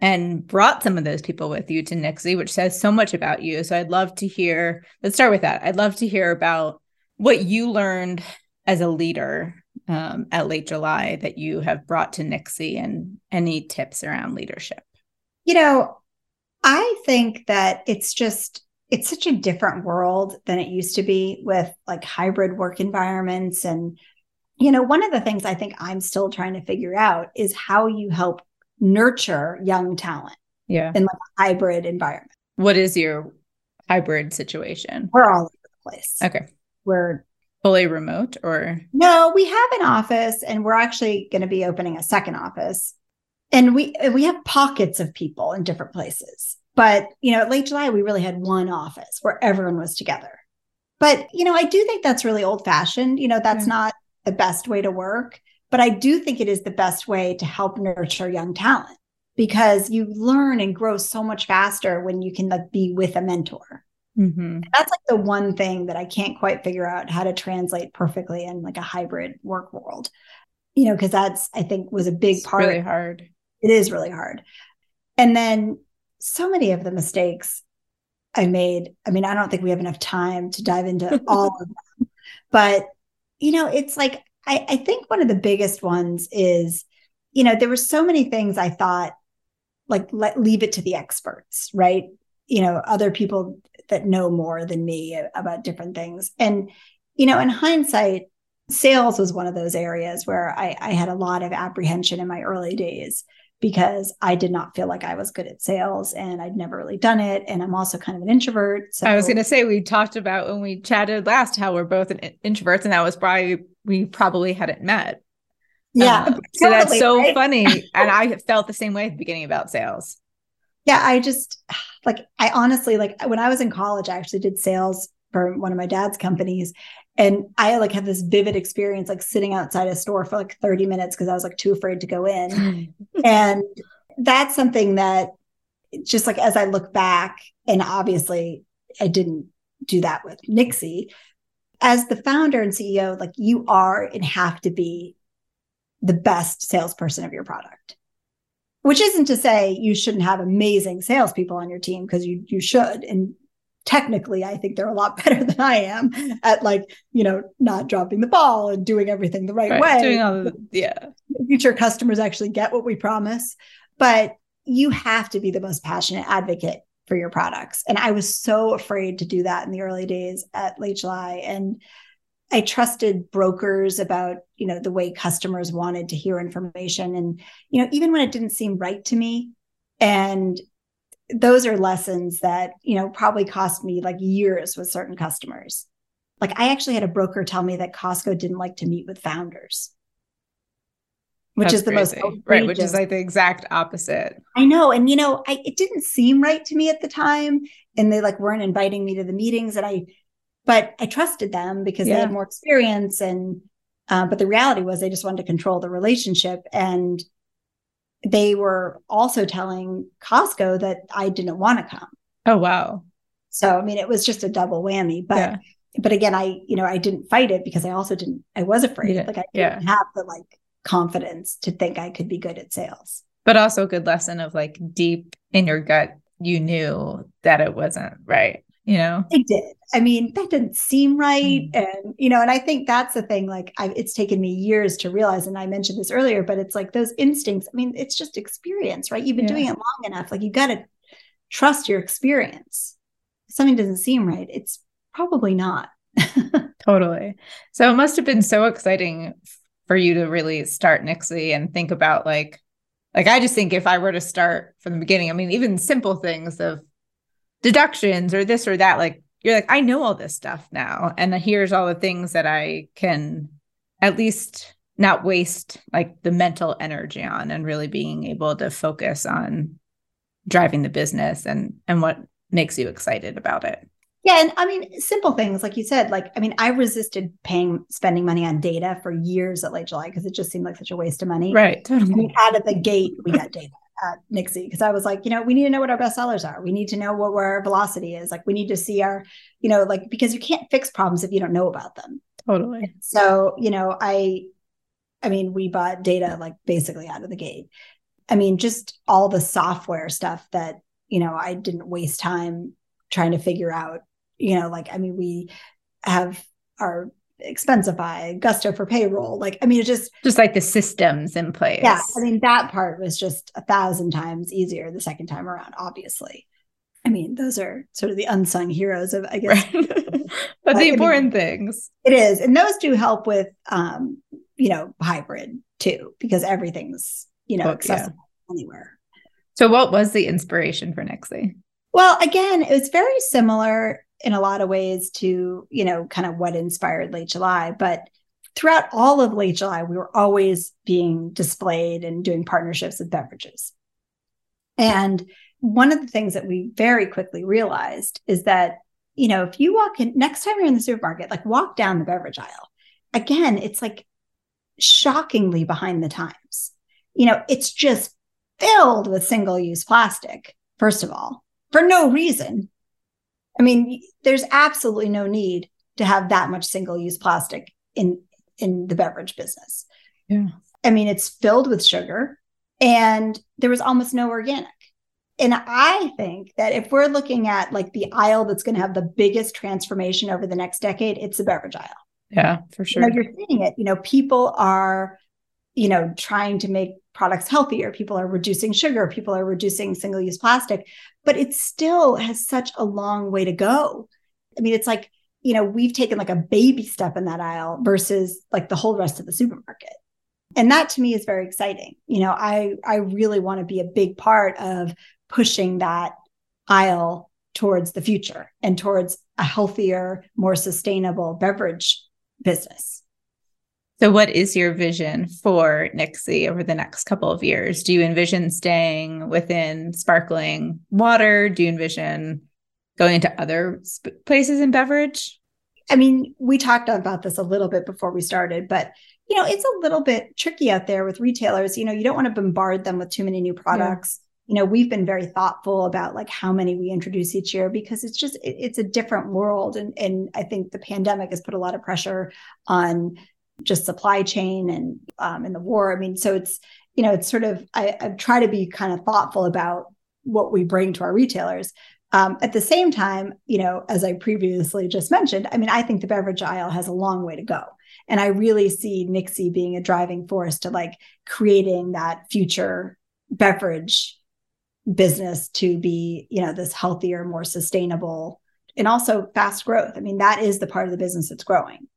and brought some of those people with you to Nixie, which says so much about you. So I'd love to hear, let's start with that. I'd love to hear about what you learned as a leader um, at Late July that you have brought to Nixie and any tips around leadership. You know, I think that it's just, it's such a different world than it used to be with like hybrid work environments. And, you know, one of the things I think I'm still trying to figure out is how you help nurture young talent yeah. in like a hybrid environment. What is your hybrid situation? We're all over the place. Okay. We're fully remote or? No, we have an office and we're actually going to be opening a second office. And we we have pockets of people in different places. But, you know, at Late July, we really had one office where everyone was together. But, you know, I do think that's really old fashioned. You know, that's yeah. not the best way to work. But I do think it is the best way to help nurture young talent because you learn and grow so much faster when you can like be with a mentor. Mm-hmm. That's like the one thing that I can't quite figure out how to translate perfectly in like a hybrid work world, you know, because that's, I think was a big it's part. Really hard. It is really hard. And then so many of the mistakes I made, I mean, I don't think we have enough time to dive into all of them, but you know, it's like, I, I think one of the biggest ones is, you know, there were so many things I thought, like, let, leave it to the experts, right? You know, other people that know more than me about different things. And, you know, in hindsight, sales was one of those areas where I, I had a lot of apprehension in my early days because I did not feel like I was good at sales and I'd never really done it. And I'm also kind of an introvert. So I was going to say, we talked about when we chatted last, how we're both an introverts and that was probably, we probably hadn't met. Yeah. Um, totally, so that's so right? funny. And I felt the same way at the beginning about sales. Yeah. I just like, I honestly, like when I was in college, I actually did sales for one of my dad's companies. And I like had this vivid experience, like sitting outside a store for like thirty minutes because I was like too afraid to go in. And that's something that just like, as I look back and obviously I didn't do that with Nixie. As the founder and C E O, like you are and have to be the best salesperson of your product, which isn't to say you shouldn't have amazing salespeople on your team, because you you should. And technically, I think they're a lot better than I am at, like, you know, not dropping the ball and doing everything the right, right. way. Doing all the, yeah. Making sure customers actually get what we promise. But you have to be the most passionate advocate for your products. And I was so afraid to do that in the early days at Late July. And I trusted brokers about, you know, the way customers wanted to hear information. And, you know, even when it didn't seem right to me. And those are lessons that, you know, probably cost me like years with certain customers. Like I actually had a broker tell me that Costco didn't like to meet with founders. Which That's is the crazy. most right, which is like the exact opposite. I know. And, you know, I, it didn't seem right to me at the time. And they like weren't inviting me to the meetings. And I, but I trusted them because yeah. they had more experience. And, uh, but the reality was they just wanted to control the relationship. And they were also telling Costco that I didn't want to come. Oh, wow. So, I mean, it was just a double whammy. But yeah. but again, I, you know, I didn't fight it because I also didn't, I was afraid. Yeah. Like I didn't yeah. have the like, confidence to think I could be good at sales. But also a good lesson of like deep in your gut, you knew that it wasn't right, you know? It did. I mean, that didn't seem right. Mm. And, you know, and I think that's the thing, like I, it's taken me years to realize, and I mentioned this earlier, but it's like those instincts, I mean, it's just experience, right? You've been yeah. doing it long enough. Like you got to trust your experience. If something doesn't seem right, it's probably not. Totally. So it must've been so exciting for you to really start Nixie and think about like, like, I just think if I were to start from the beginning, I mean, even simple things of deductions or this or that, like, you're like, I know all this stuff now. And here's all the things that I can at least not waste like the mental energy on, and really being able to focus on driving the business and, and what makes you excited about it. Yeah. And I mean, simple things, like you said, like, I mean, I resisted paying, spending money on data for years at Late July because it just seemed like such a waste of money. Right. Totally. I mean, out of the gate, we got data at Nixie because I was like, you know, we need to know what our best sellers are. We need to know what, where our velocity is. Like we need to see our, you know, like, because you can't fix problems if you don't know about them. Totally. So, you know, I, I mean, we bought data like basically out of the gate. I mean, just all the software stuff that, you know, I didn't waste time trying to figure out. You know, like, I mean, we have our Expensify, Gusto for payroll. Like, I mean, it's just... Just like the systems in place. Yeah. I mean, that part was just a thousand times easier the second time around, obviously. I mean, those are sort of the unsung heroes of, I guess. Right. But the important I mean, things. It is. And those do help with, um, you know, hybrid too, because everything's, you know, oh, accessible yeah. anywhere. So what was the inspiration for Nixie? Well, again, it was very similar in a lot of ways to, you know, kind of what inspired Late July. But throughout all of Late July, we were always being displayed and doing partnerships with beverages. And one of the things that we very quickly realized is that, you know, if you walk in, next time you're in the supermarket, like walk down the beverage aisle. Again, it's like shockingly behind the times. You know, it's just filled with single-use plastic, first of all, for no reason. I mean, there's absolutely no need to have that much single-use plastic in, in the beverage business. Yeah. I mean, it's filled with sugar and there was almost no organic. And I think that if we're looking at like the aisle that's going to have the biggest transformation over the next decade, it's the beverage aisle. Yeah, for sure. You know, you're seeing it. You know, people are, you know, trying to make products healthier. People are reducing sugar. People are reducing single-use plastic, but it still has such a long way to go. I mean, it's like, you know, we've taken like a baby step in that aisle versus like the whole rest of the supermarket. And that to me is very exciting. You know, I, I really want to be a big part of pushing that aisle towards the future and towards a healthier, more sustainable beverage business. So what is your vision for Nixie over the next couple of years? Do you envision staying within sparkling water? Do you envision going into other sp- places in beverage? I mean, we talked about this a little bit before we started, but, you know, it's a little bit tricky out there with retailers. You know, you don't want to bombard them with too many new products. Yeah. you know, we've been very thoughtful about like how many we introduce each year, because it's just, it, it's a different world. And, and I think the pandemic has put a lot of pressure on just supply chain and, um, and the war. I mean, so it's, you know, it's sort of, I, I try to be kind of thoughtful about what we bring to our retailers. Um, at the same time, you know, as I previously just mentioned, I mean, I think the beverage aisle has a long way to go. And I really see Nixie being a driving force to like creating that future beverage business to be, you know, this healthier, more sustainable, and also fast growth. I mean, that is the part of the business that's growing.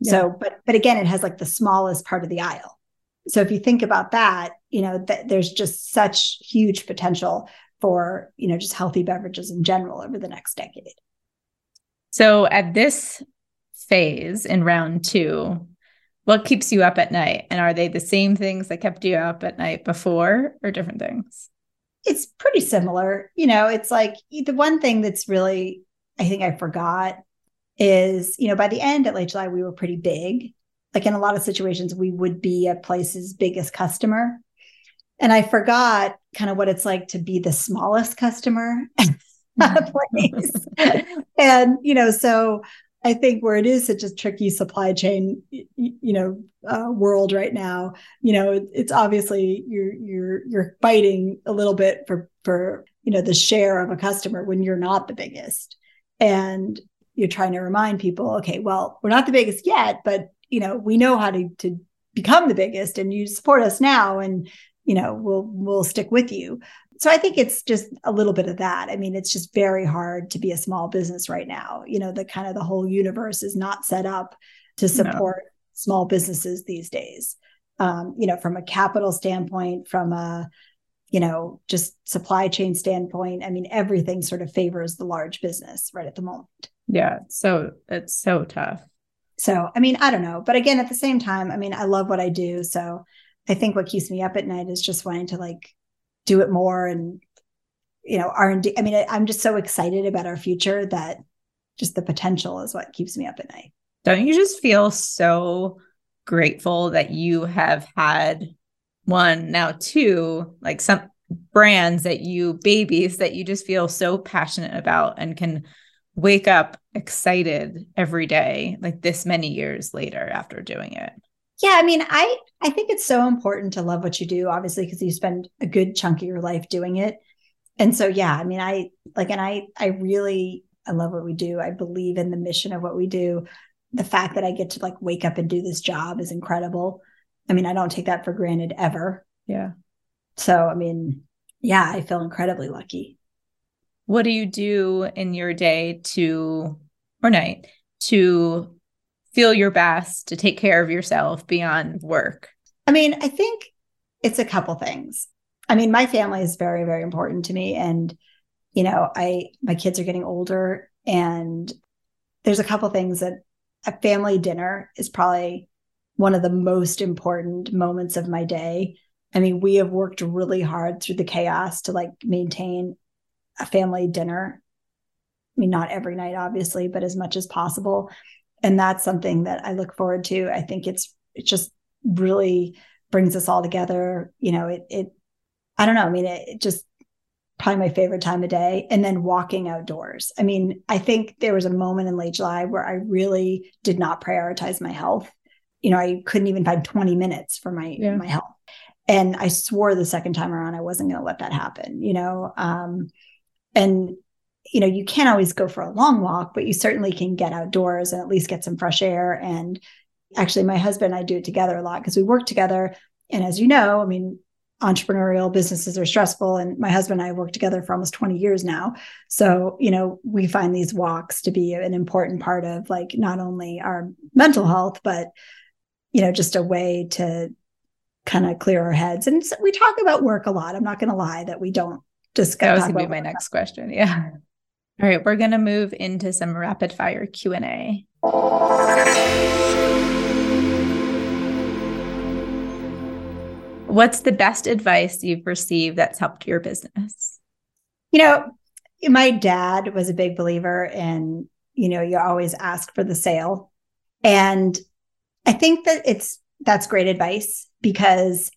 Yeah. So, but, but again, it has like the smallest part of the aisle. So if you think about that, you know, th- there's just such huge potential for, you know, just healthy beverages in general over the next decade. So at this phase in round two, what keeps you up at night? And are they the same things that kept you up at night before, or different things? It's pretty similar. You know, it's like the one thing that's really, I think I forgot is, you know, by the end at Late July, we were pretty big. Like in a lot of situations, we would be a place's biggest customer. And I forgot kind of what it's like to be the smallest customer at a place. And, you know, so I think where it is such a tricky supply chain, you know, uh, world right now, you know, it's obviously you're, you're, you're fighting a little bit for, for, you know, the share of a customer when you're not the biggest, and you're trying to remind people, okay, well, we're not the biggest yet, but, you know, we know how to, to become the biggest, and you support us now, and, you know, we'll, we'll stick with you. So I think it's just a little bit of that. I mean, it's just very hard to be a small business right now. You know, the kind of the whole universe is not set up to support no. small businesses these days, um, you know, from a capital standpoint, from a, you know, just supply chain standpoint. I mean, everything sort of favors the large business right at the moment. Yeah. So it's so tough. So, I mean, I don't know. But again, at the same time, I mean, I love what I do. So I think what keeps me up at night is just wanting to like, do it more, and, you know, R and D. I mean, I, I'm just so excited about our future that just the potential is what keeps me up at night. Don't you just feel so grateful that you have had one, now two, like some brands that you, babies that you just feel so passionate about and can wake up excited every day, like this many years later after doing it? Yeah. I mean, I, I think it's so important to love what you do, obviously, because you spend a good chunk of your life doing it. And so, yeah, I mean, I like, and I, I really, I love what we do. I believe in the mission of what we do. The fact that I get to like wake up and do this job is incredible. I mean, I don't take that for granted ever. Yeah. So, I mean, yeah, I feel incredibly lucky. What do you do in your day to, or night to feel your best, to take care of yourself beyond work? I mean, I think it's a couple things. I mean, my family is very, very important to me. And, you know, I, my kids are getting older, and there's a couple things that a family dinner is probably one of the most important moments of my day. I mean, we have worked really hard through the chaos to like maintain a family dinner. I mean, not every night, obviously, but as much as possible. And that's something that I look forward to. I think it's, it just really brings us all together. You know, it, it, I don't know. I mean, it, it just probably my favorite time of day. And then walking outdoors. I mean, I think there was a moment in late July where I really did not prioritize my health. You know, I couldn't even find twenty minutes for my, yeah. my health. And I swore the second time around, I wasn't going to let that happen, you know? Um, and you know, you can't always go for a long walk, but you certainly can get outdoors and at least get some fresh air. And actually, my husband and I do it together a lot because we work together. And as you know, I mean, entrepreneurial businesses are stressful. And my husband and I work together for almost twenty years now. So, you know, we find these walks to be an important part of like not only our mental health, but, you know, just a way to kind of clear our heads. And so we talk about work a lot. I'm not going to lie that we don't discuss. That was going to be my next question. Yeah. All right, we're going to move into some rapid fire Q and A. What's the best advice you've received that's helped your business? You know, my dad was a big believer in, you know, you always ask for the sale. And I think that it's, that's great advice because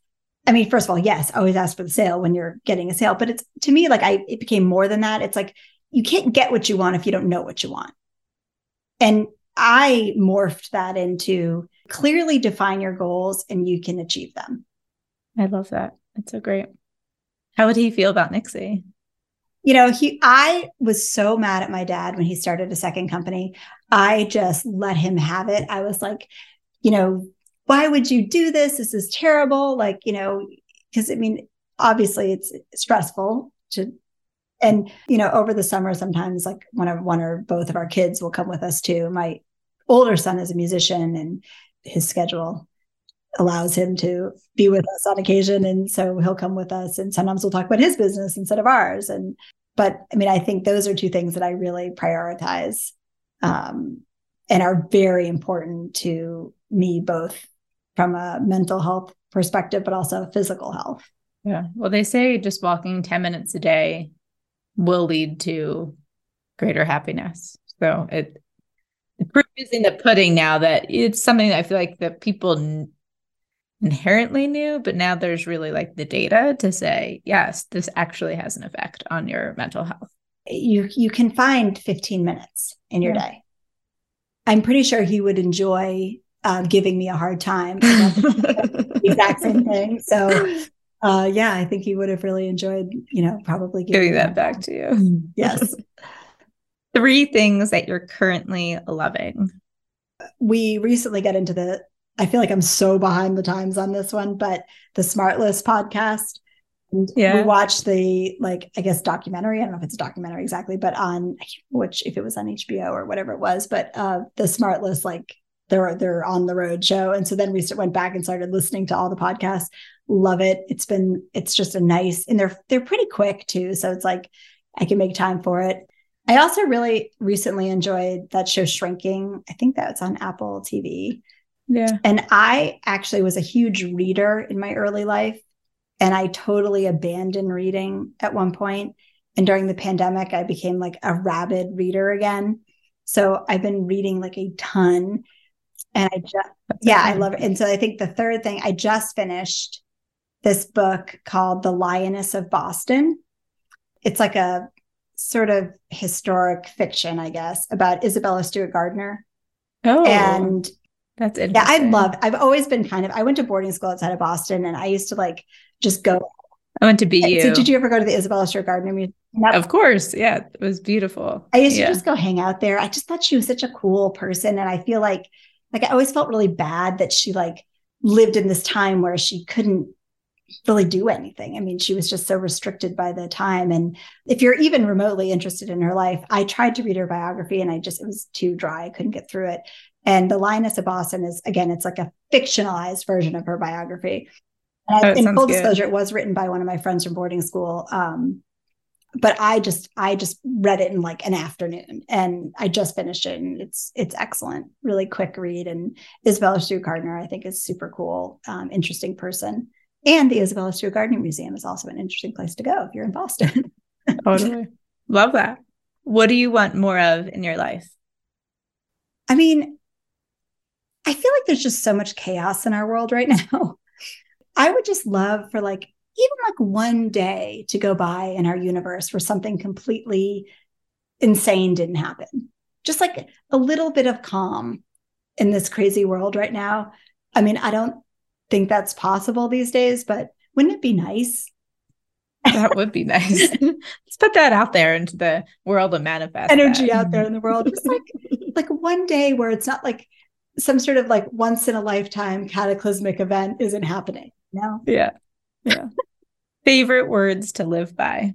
I mean, first of all, yes, always ask for the sale when you're getting a sale. But it's, to me, like I, it became more than that. It's like, you can't get what you want if you don't know what you want. And I morphed that into clearly define your goals and you can achieve them. I love that. That's so great. How would he feel about Nixie? You know, he, I was so mad at my dad when he started a second company. I just let him have it. I was like, you know, why would you do this? This is terrible. Like, you know, because I mean, obviously it's stressful to, and, you know, over the summer, sometimes like one of one or both of our kids will come with us too. My older son is a musician and his schedule allows him to be with us on occasion. And so he'll come with us and sometimes we'll talk about his business instead of ours. And, but I mean, I think those are two things that I really prioritize um, and are very important to me, both from a mental health perspective, but also physical health. Yeah. Well, they say just walking ten minutes a day will lead to greater happiness. So it, the proof is in the pudding now that it's something that I feel like that people n- inherently knew, but now there's really like the data to say, yes, this actually has an effect on your mental health. You you can find fifteen minutes in your yeah. day. I'm pretty sure he would enjoy uh, giving me a hard time about the exact same thing. So Uh, yeah, I think he would have really enjoyed, you know, probably giving, giving that back to you. Yes. Three things that you're currently loving. We recently got into the, I feel like I'm so behind the times on this one, but the Smartless podcast. And yeah. we watched the, like, I guess, documentary. I don't know if it's a documentary exactly, but on which, if it was on H B O or whatever it was, but uh, the Smartless, like they're, they're on the road show. And so then we went back and started listening to all the podcasts. Love it. It's been, it's just a nice, and they're, they're pretty quick too. So it's like, I can make time for it. I also really recently enjoyed that show Shrinking. I think that's on Apple T V. Yeah. And I actually was a huge reader in my early life. And I totally abandoned reading at one point. And during the pandemic, I became like a rabid reader again. So I've been reading like a ton. And I just, yeah, I love it. And so I think the third thing, I just finished this book called The Lioness of Boston. It's like a sort of historic fiction, I guess, about Isabella Stewart Gardner. Oh, and that's interesting. Yeah, I love, I've always been kind of, I went to boarding school outside of Boston and I used to like just go. I went to B U. So did you ever go to the Isabella Stewart Gardner Museum? Of course. Yeah. It was beautiful. I used yeah. to just go hang out there. I just thought she was such a cool person. And I feel like, like I always felt really bad that she like lived in this time where she couldn't really do anything. I mean, she was just so restricted by the time. And if you're even remotely interested in her life, I tried to read her biography and I just, it was too dry. I couldn't get through it. And The Lioness of Boston is, again, it's like a fictionalized version of her biography. And oh, I, in full good. disclosure, it was written by one of my friends from boarding school. Um, but I just, I just read it in like an afternoon and I just finished it. And it's, it's excellent, really quick read. And Isabella Stewart Gardner, I think, is super cool, um, interesting person. And the Isabella Stewart Gardner Museum is also an interesting place to go if you're in Boston. Totally. Love that. What do you want more of in your life? I mean, I feel like there's just so much chaos in our world right now. I would just love for like, even like one day to go by in our universe where something completely insane didn't happen. Just like a little bit of calm in this crazy world right now. I mean, I don't think that's possible these days, but wouldn't it be nice? That would be nice. Let's put that out there into the world and manifest energy that. Out there in the world. Just like, like one day where it's not like some sort of like once in a lifetime cataclysmic event isn't happening. No. Yeah. Yeah. Favorite words to live by.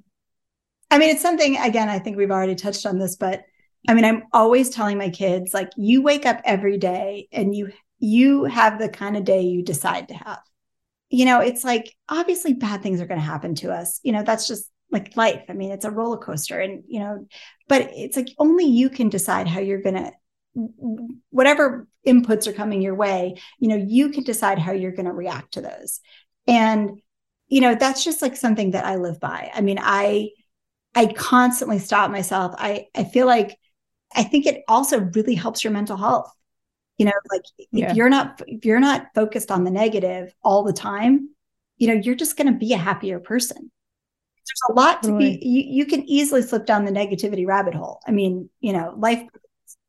I mean, it's something, again, I think we've already touched on this, but I mean, I'm always telling my kids, like, you wake up every day and you You have the kind of day you decide to have. You know, it's like, obviously bad things are going to happen to us. You know, that's just like life. I mean, it's a roller coaster and, you know, but it's like only you can decide how you're going to, whatever inputs are coming your way, you know, you can decide how you're going to react to those. And, you know, that's just like something that I live by. I mean, I, I constantly stop myself. I, I feel like, I think it also really helps your mental health. You know, like if yeah. you're not, if you're not focused on the negative all the time, you know, you're just going to be a happier person. There's a lot to really. be, you, you can easily slip down the negativity rabbit hole. I mean, you know, life.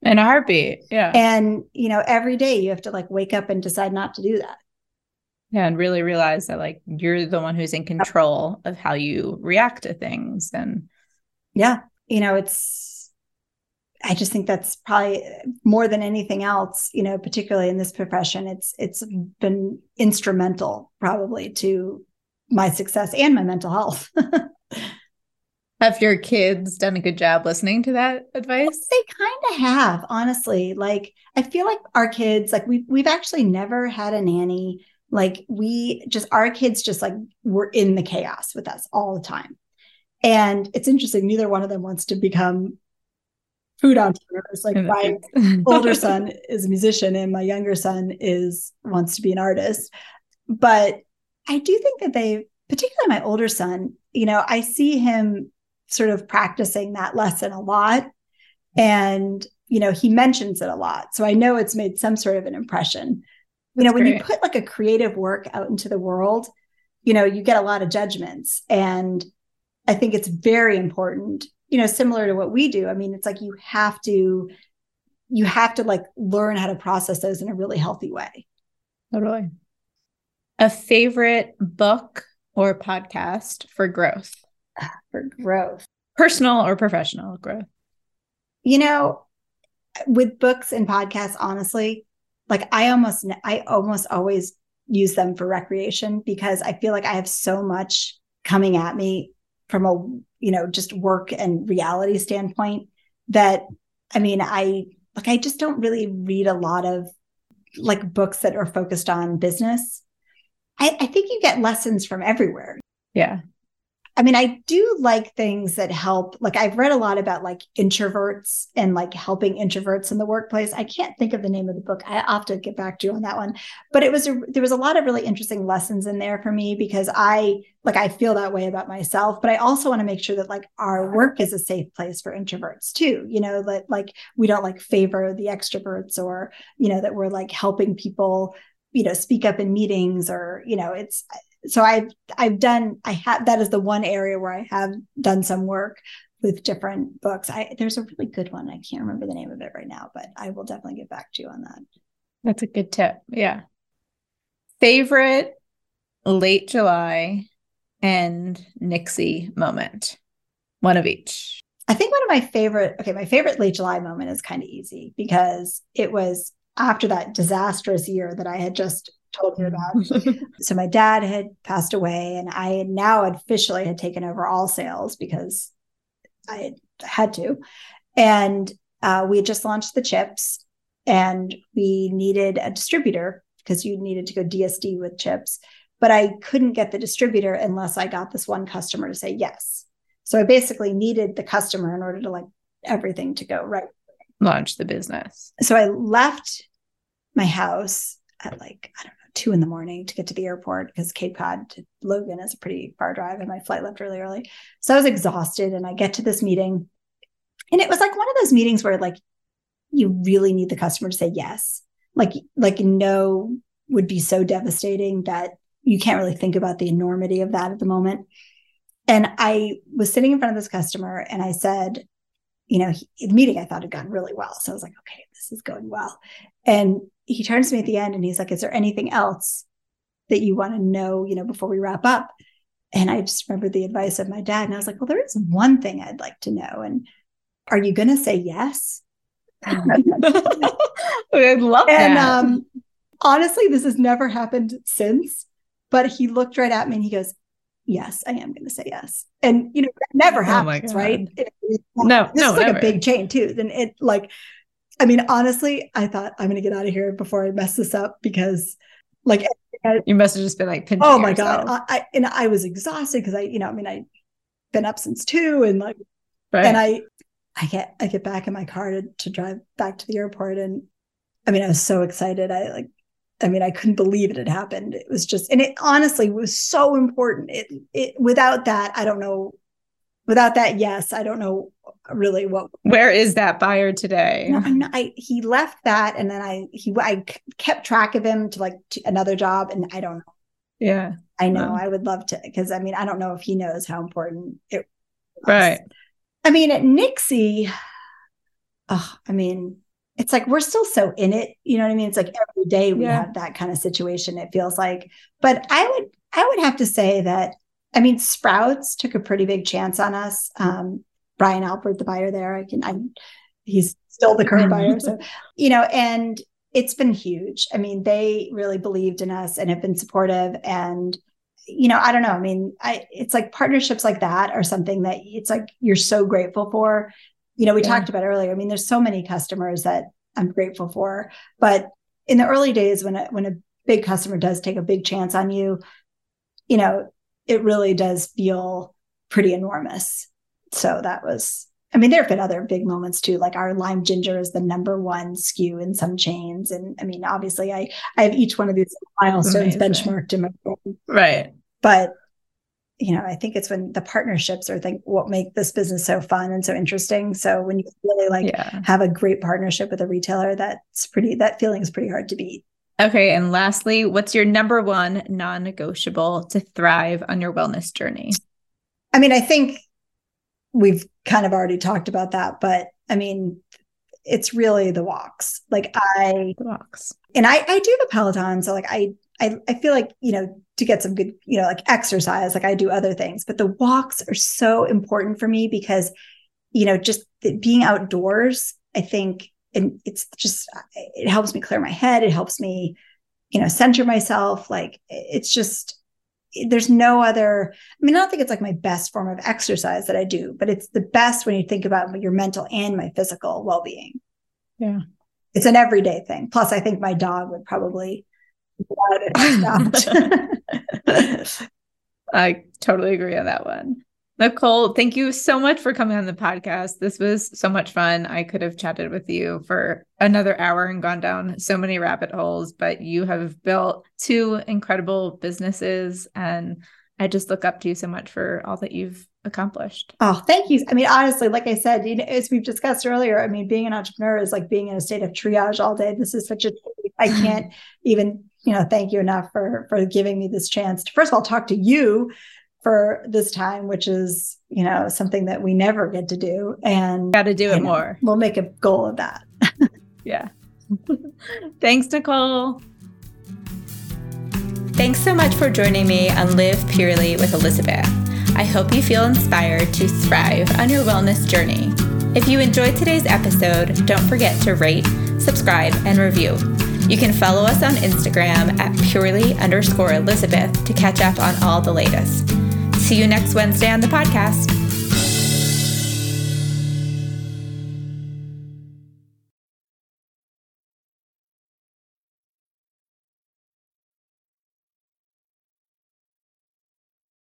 In a heartbeat. Yeah. And, you know, every day you have to like wake up and decide not to do that. Yeah. And really realize that like, you're the one who's in control of how you react to things. And yeah, you know, it's, I just think that's probably more than anything else, you know, particularly in this profession, it's, it's been instrumental probably to my success and my mental health. Have your kids done a good job listening to that advice? They kind of have, honestly. Like, I feel like our kids, like we, we've actually never had a nanny. Like we just, our kids just like were in the chaos with us all the time. And it's interesting. Neither one of them wants to become food entrepreneurs. Like my older son is a musician and my younger son is, wants to be an artist. But I do think that they, particularly my older son, you know, I see him sort of practicing that lesson a lot. And, you know, he mentions it a lot. So I know it's made some sort of an impression. You know, when you put like a creative work out into the world, you know, you get a lot of judgments. And I think it's very important, you know, similar to what we do. I mean, it's like you have to, you have to like learn how to process those in a really healthy way. Totally. A favorite book or podcast for growth? For growth. Personal or professional growth? You know, with books and podcasts, honestly, like I almost, I almost always use them for recreation because I feel like I have so much coming at me from a, you know, just work and reality standpoint that, I mean, I, like, I just don't really read a lot of like books that are focused on business. I, I think you get lessons from everywhere. Yeah. I mean, I do like things that help. Like I've read a lot about like introverts and like helping introverts in the workplace. I can't think of the name of the book. I have to get back to you on that one. But it was a, there was a lot of really interesting lessons in there for me because I like I feel that way about myself. But I also want to make sure that like our work is a safe place for introverts too. You know, that like we don't like favor the extroverts or, you know, that we're like helping people, you know, speak up in meetings or, you know, it's. So I've, I've done, I have, that is the one area where I have done some work with different books. I, there's a really good one. I can't remember the name of it right now, but I will definitely get back to you on that. That's a good tip. Yeah. Favorite Late July and Nixie moment, one of each. I think one of my favorite, okay, my favorite Late July moment is kind of easy because it was after that disastrous year that I had just told her about. So my dad had passed away and I now officially had taken over all sales because I had to. And uh, we had just launched the chips and we needed a distributor because you needed to go D S D with chips. But I couldn't get the distributor unless I got this one customer to say yes. So I basically needed the customer in order to like everything to go right. Launch the business. So I left my house at like, I don't know, two in the morning to get to the airport because Cape Cod to Logan is a pretty far drive and my flight left really early. So I was exhausted and I get to this meeting and it was like one of those meetings where like, you really need the customer to say yes. Like, like no would be so devastating that you can't really think about the enormity of that at the moment. And I was sitting in front of this customer and I said, you know, he, the meeting I thought had gone really well. So I was like, okay, this is going well. And he turns to me at the end and he's like, is there anything else that you want to know, you know, before we wrap up? And I just remembered the advice of my dad. And I was like, well, there is one thing I'd like to know. And are you going to say yes? I love that. And um, honestly, this has never happened since, but he looked right at me and he goes, yes, I am going to say yes. And, you know, that never happens, oh right? It, it, no, this no, is like never. A big chain too. Then it like, I mean, honestly, I thought I'm going to get out of here before I mess this up because like. I, you must have just been like pinching yourself. Oh my God. I, I, and I was exhausted because I, you know, I mean, I've been up since two and like, right. And I, I get, I get back in my car to, to drive back to the airport. And I mean, I was so excited. I like, I mean, I couldn't believe it had happened. It was just, and it honestly was so important. It, it without that, I don't know, without that, yes, I don't know really what. Where is that buyer today? No, I'm not, I, he left that, and then I he I kept track of him to like to another job, and I don't know. Yeah. I know. Um, I would love to, because I mean, I don't know if he knows how important it was. Right. I mean, at Nixie, oh, I mean, it's like, we're still so in it. You know what I mean? It's like every day we yeah. have that kind of situation, it feels like. But I would, I would have to say that, I mean, Sprouts took a pretty big chance on us. Um, Brian Alpert, the buyer there, I can, I, he's still the current buyer. So, you know, and it's been huge. I mean, they really believed in us and have been supportive. And, you know, I don't know. I mean, I, it's like partnerships like that are something that it's like, you're so grateful for. You know, we yeah. talked about earlier. I mean, there's so many customers that I'm grateful for, but in the early days when, a, when a big customer does take a big chance on you, you know, it really does feel pretty enormous. So that was, I mean, there have been other big moments too. Like our lime ginger is the number one S K U in some chains. And I mean, obviously I, I have each one of these milestones Amazing. benchmarked in my brain. Right. But, you know, I think it's when the partnerships are think what make this business so fun and so interesting. So when you really like yeah. have a great partnership with a retailer, that's pretty, that feeling is pretty hard to beat. Okay. And lastly, what's your number one non-negotiable to thrive on your wellness journey? I mean, I think we've kind of already talked about that, but I mean, it's really the walks. Like I, the walks. And I, I do the Peloton. So like, I, I, I feel like, you know, to get some good, you know, like exercise, like I do other things, but the walks are so important for me because, you know, just the, being outdoors, I think, and it's just, it helps me clear my head. It helps me, you know, center myself. Like it's just, there's no other, I mean, I don't think it's like my best form of exercise that I do, but it's the best when you think about your mental and my physical well-being. Yeah. It's an everyday thing. Plus I think my dog would probably get out of it and stopped. I totally agree on that one. Nicole, thank you so much for coming on the podcast. This was so much fun. I could have chatted with you for another hour and gone down so many rabbit holes, but you have built two incredible businesses and I just look up to you so much for all that you've accomplished. Oh, thank you. I mean, honestly, like I said, you know, as we've discussed earlier, I mean, being an entrepreneur is like being in a state of triage all day. This is such a, I can't even, you know, thank you enough for, for giving me this chance to, first of all, talk to you for this time, which is, you know, something that we never get to do and got to do it more. We'll make a goal of that. Yeah. Thanks, Nicole. Thanks so much for joining me on Live Purely with Elizabeth. I hope you feel inspired to thrive on your wellness journey. If you enjoyed today's episode, don't forget to rate, subscribe, and review. You can follow us on Instagram at purely underscore Elizabeth to catch up on all the latest. See you next Wednesday on the podcast.